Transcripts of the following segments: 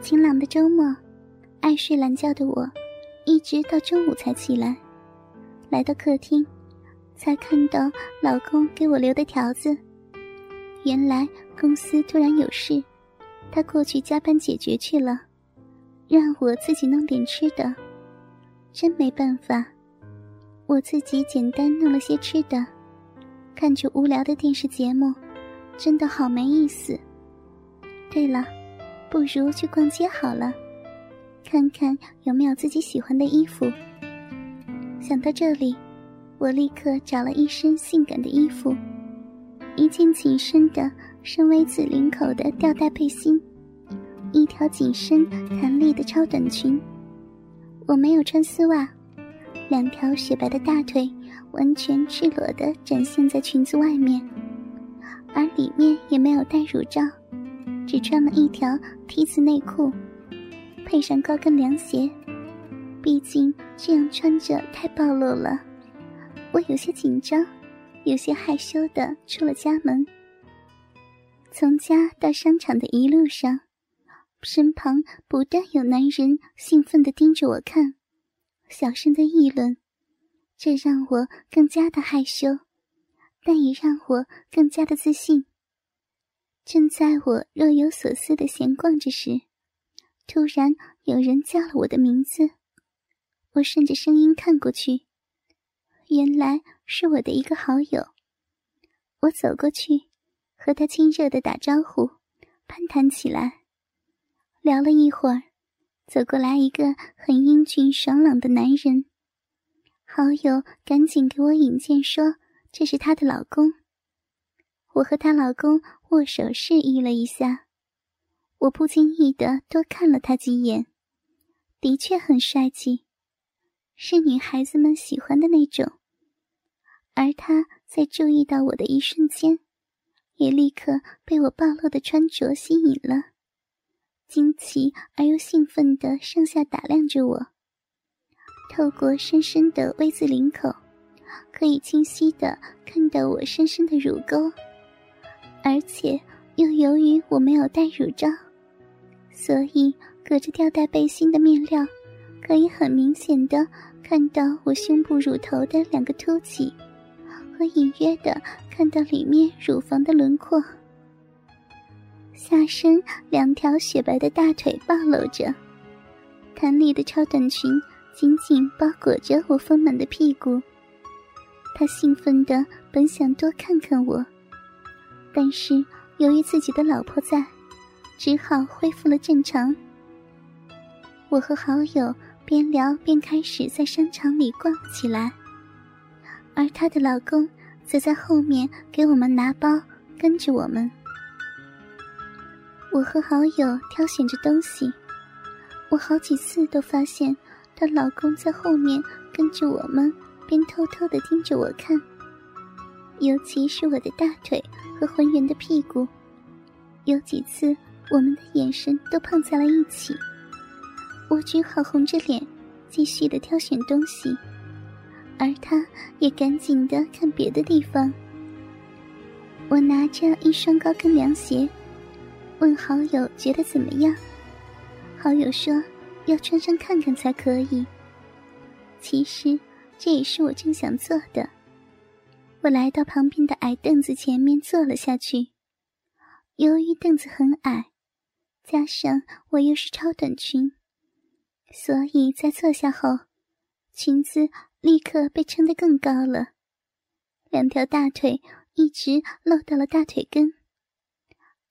晴朗的周末，爱睡懒觉的我一直到中午才起来，来到客厅才看到老公给我留的条子。原来公司突然有事，他过去加班解决去了，让我自己弄点吃的。真没办法，我自己简单弄了些吃的，看着无聊的电视节目真的好没意思。对了，不如去逛街好了，看看有没有自己喜欢的衣服。想到这里，我立刻找了一身性感的衣服，一件紧身的深 V 字领口的吊带背心，一条紧身弹力的超短裙。我没有穿丝袜，两条雪白的大腿完全赤裸地展现在裙子外面，而里面也没有戴乳罩，只穿了一条 T 字内裤，配上高跟凉鞋。毕竟这样穿着太暴露了，我有些紧张，有些害羞地出了家门。从家到商场的一路上，身旁不断有男人兴奋地盯着我看，小声的议论，这让我更加的害羞，但也让我更加的自信。正在我若有所思地闲逛之时，突然有人叫了我的名字。我顺着声音看过去，原来是我的一个好友。我走过去，和他亲热地打招呼，攀谈起来。聊了一会儿，走过来一个很英俊爽朗的男人。好友赶紧给我引荐说，这是她的老公。我和她老公握手示意了一下，我不经意地多看了他几眼，的确很帅气，是女孩子们喜欢的那种。而他在注意到我的一瞬间，也立刻被我暴露的穿着吸引了，惊奇而又兴奋地上下打量着我。透过深深的 V 字领口，可以清晰地看到我深深的乳沟，而且又由于我没有戴乳罩，所以隔着吊带背心的面料，可以很明显地看到我胸部乳头的两个凸起，和隐约地看到里面乳房的轮廓。下身两条雪白的大腿暴露着，弹力的超短裙紧紧包裹着我丰满的屁股。他兴奋地本想多看看我，但是由于自己的老婆在，只好恢复了正常。我和好友边聊边开始在商场里逛起来，而她的老公则在后面给我们拿包，跟着我们。我和好友挑选着东西，我好几次都发现她老公在后面跟着我们，边偷偷地盯着我看，尤其是我的大腿和浑圆的屁股，有几次我们的眼神都碰在了一起。我只好红着脸继续地挑选东西，而他也赶紧地看别的地方。我拿着一双高跟凉鞋，问好友觉得怎么样。好友说要穿上看看才可以。其实这也是我正想做的。我来到旁边的矮凳子前面坐了下去，由于凳子很矮，加上我又是超短裙，所以在坐下后，裙子立刻被撑得更高了，两条大腿一直露到了大腿根。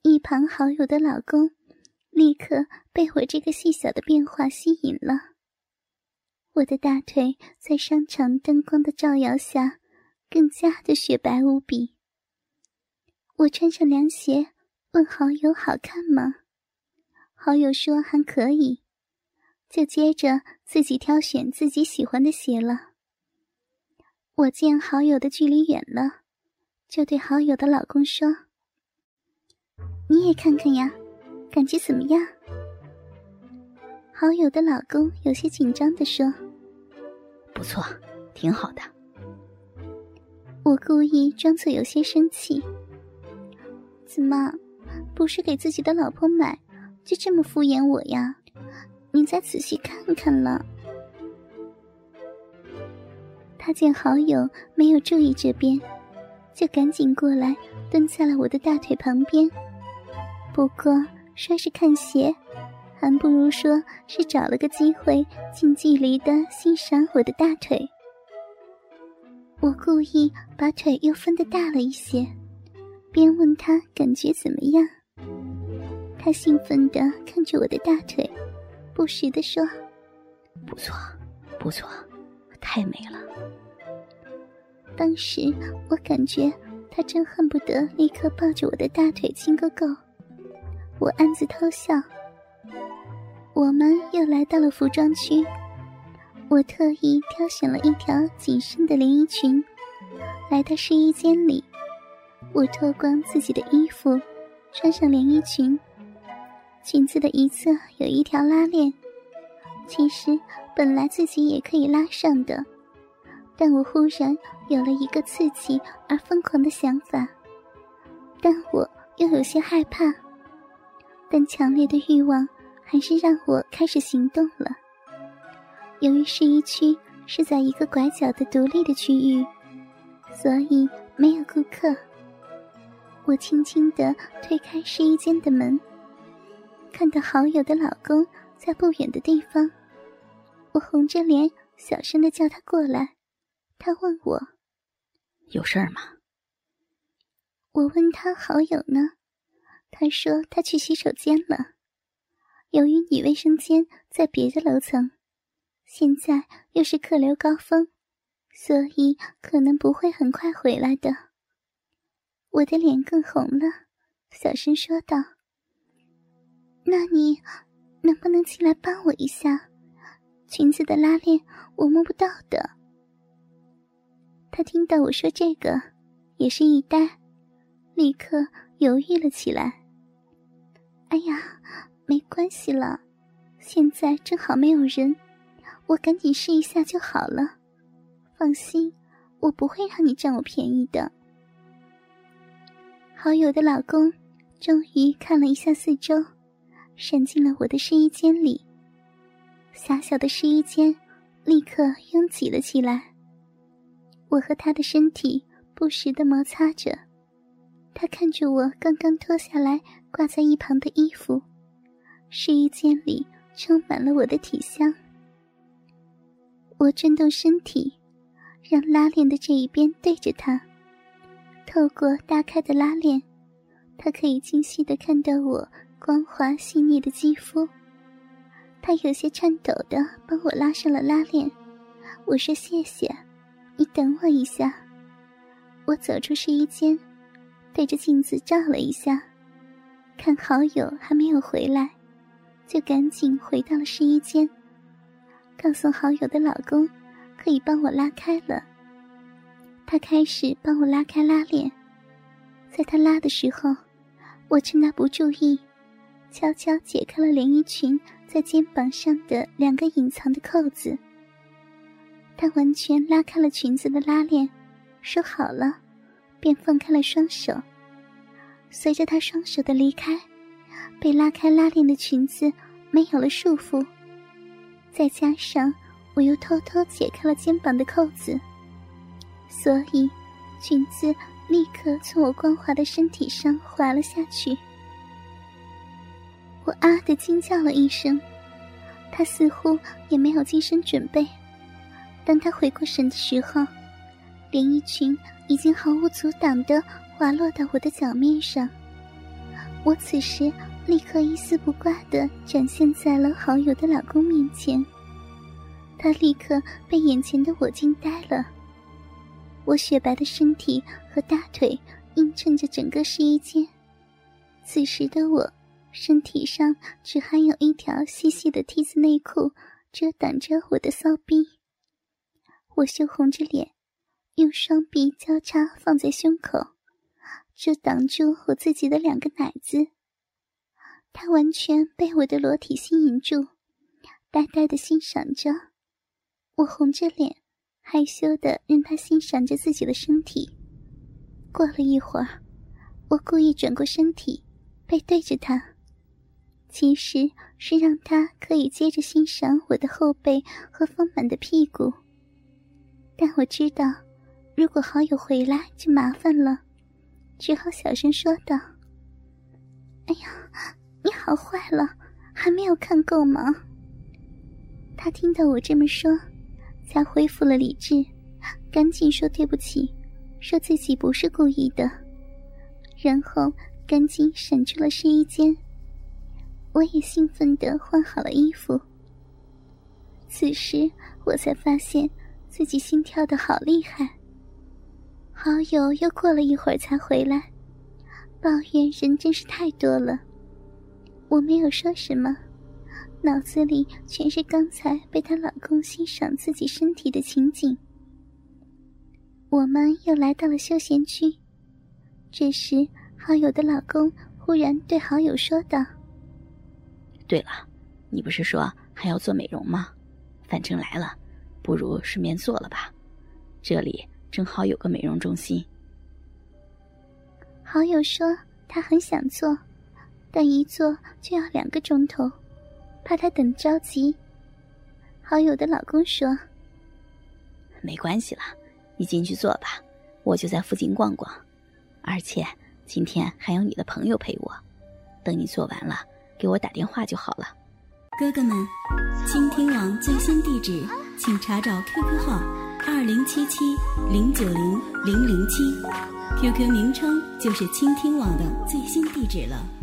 一旁好友的老公立刻被我这个细小的变化吸引了。我的大腿在商场灯光的照耀下更加的雪白无比。我穿上凉鞋，问好友好看吗？好友说还可以，就接着自己挑选自己喜欢的鞋了。我见好友的距离远了，就对好友的老公说：“你也看看呀，感觉怎么样？”好友的老公有些紧张地说：“不错，挺好的。”我故意装作有些生气，怎么，不是给自己的老婆买，就这么敷衍我呀？你再仔细看看了。他见好友没有注意这边，就赶紧过来蹲在了我的大腿旁边。不过说是看鞋，还不如说是找了个机会近距离的欣赏我的大腿。我故意把腿又分得大了一些，边问他感觉怎么样。他兴奋地看着我的大腿，不时地说：“不错，不错，太美了。”当时我感觉他真恨不得立刻抱着我的大腿亲个够，我暗自偷笑。我们又来到了服装区，我特意挑选了一条紧身的连衣裙，来到试衣间里，我脱光自己的衣服，穿上连衣裙。裙子的一侧有一条拉链，其实本来自己也可以拉上的，但我忽然有了一个刺激而疯狂的想法，但我又有些害怕，但强烈的欲望还是让我开始行动了。由于试衣区是在一个拐角的独立的区域，所以没有顾客。我轻轻地推开试衣间的门，看到好友的老公在不远的地方，我红着脸小声地叫他过来。他问我：“有事儿吗？”我问他好友呢，他说他去洗手间了。由于女卫生间在别的楼层，现在又是客流高峰，所以可能不会很快回来的。我的脸更红了，小声说道：“那你能不能进来帮我一下？裙子的拉链我摸不到的。”他听到我说这个，也是一呆，立刻犹豫了起来。哎呀，没关系了，现在正好没有人，我赶紧试一下就好了。放心，我不会让你占我便宜的。好友的老公终于看了一下四周，闪进了我的试衣间里。狭小的试衣间立刻拥挤了起来，我和他的身体不时地摩擦着。他看着我刚刚脱下来挂在一旁的衣服，试衣间里充满了我的体香。我转动身体，让拉链的这一边对着他，透过大开的拉链，他可以清晰地看到我光滑细腻的肌肤。他有些颤抖地帮我拉上了拉链，我说：“谢谢，你等我一下。”我走出试衣间，对着镜子照了一下，看好友还没有回来，就赶紧回到了试衣间，告诉好友的老公可以帮我拉开了。他开始帮我拉开拉链，在他拉的时候，我趁他不注意，悄悄解开了连衣裙在肩膀上的两个隐藏的扣子。他完全拉开了裙子的拉链，说好了，便放开了双手。随着他双手的离开，被拉开拉链的裙子没有了束缚，再加上我又偷偷解开了肩膀的扣子，所以裙子立刻从我光滑的身体上滑了下去。我啊地惊叫了一声，他似乎也没有精神准备。当他回过神的时候，连衣裙已经毫无阻挡地滑落到我的脚面上。我此时立刻一丝不挂地展现在了好友的老公面前，他立刻被眼前的我惊呆了。我雪白的身体和大腿映衬着整个试衣间，此时的我身体上只还有一条细细的 T 字内裤遮挡着我的骚逼。我羞红着脸，用双臂交叉放在胸口，遮挡住我自己的两个奶子。他完全被我的裸体吸引住，呆呆地欣赏着。我红着脸，害羞地任他欣赏着自己的身体。过了一会儿，我故意转过身体，背对着他，其实是让他可以接着欣赏我的后背和丰满的屁股。但我知道，如果好友回来就麻烦了，只好小声说道：“哎呀，你好坏了，还没有看够吗？”他听到我这么说，才恢复了理智，赶紧说对不起，说自己不是故意的，然后赶紧闪出了试衣间。我也兴奋地换好了衣服。此时我才发现自己心跳得好厉害。好友又过了一会儿才回来，抱怨人真是太多了。我没有说什么，脑子里全是刚才被她老公欣赏自己身体的情景。我们又来到了休闲区，这时好友的老公忽然对好友说道：“对了，你不是说还要做美容吗？反正来了，不如顺便做了吧，这里正好有个美容中心。”好友说他很想做，但一做就要2个钟头，怕他等着急。好友的老公说：“没关系了，你进去做吧，我就在附近逛逛，而且今天还有你的朋友陪我，等你做完了给我打电话就好了。”哥哥们，倾听网最新地址，请查找 QQ 号2077090007，QQ 名称就是倾听网的最新地址了。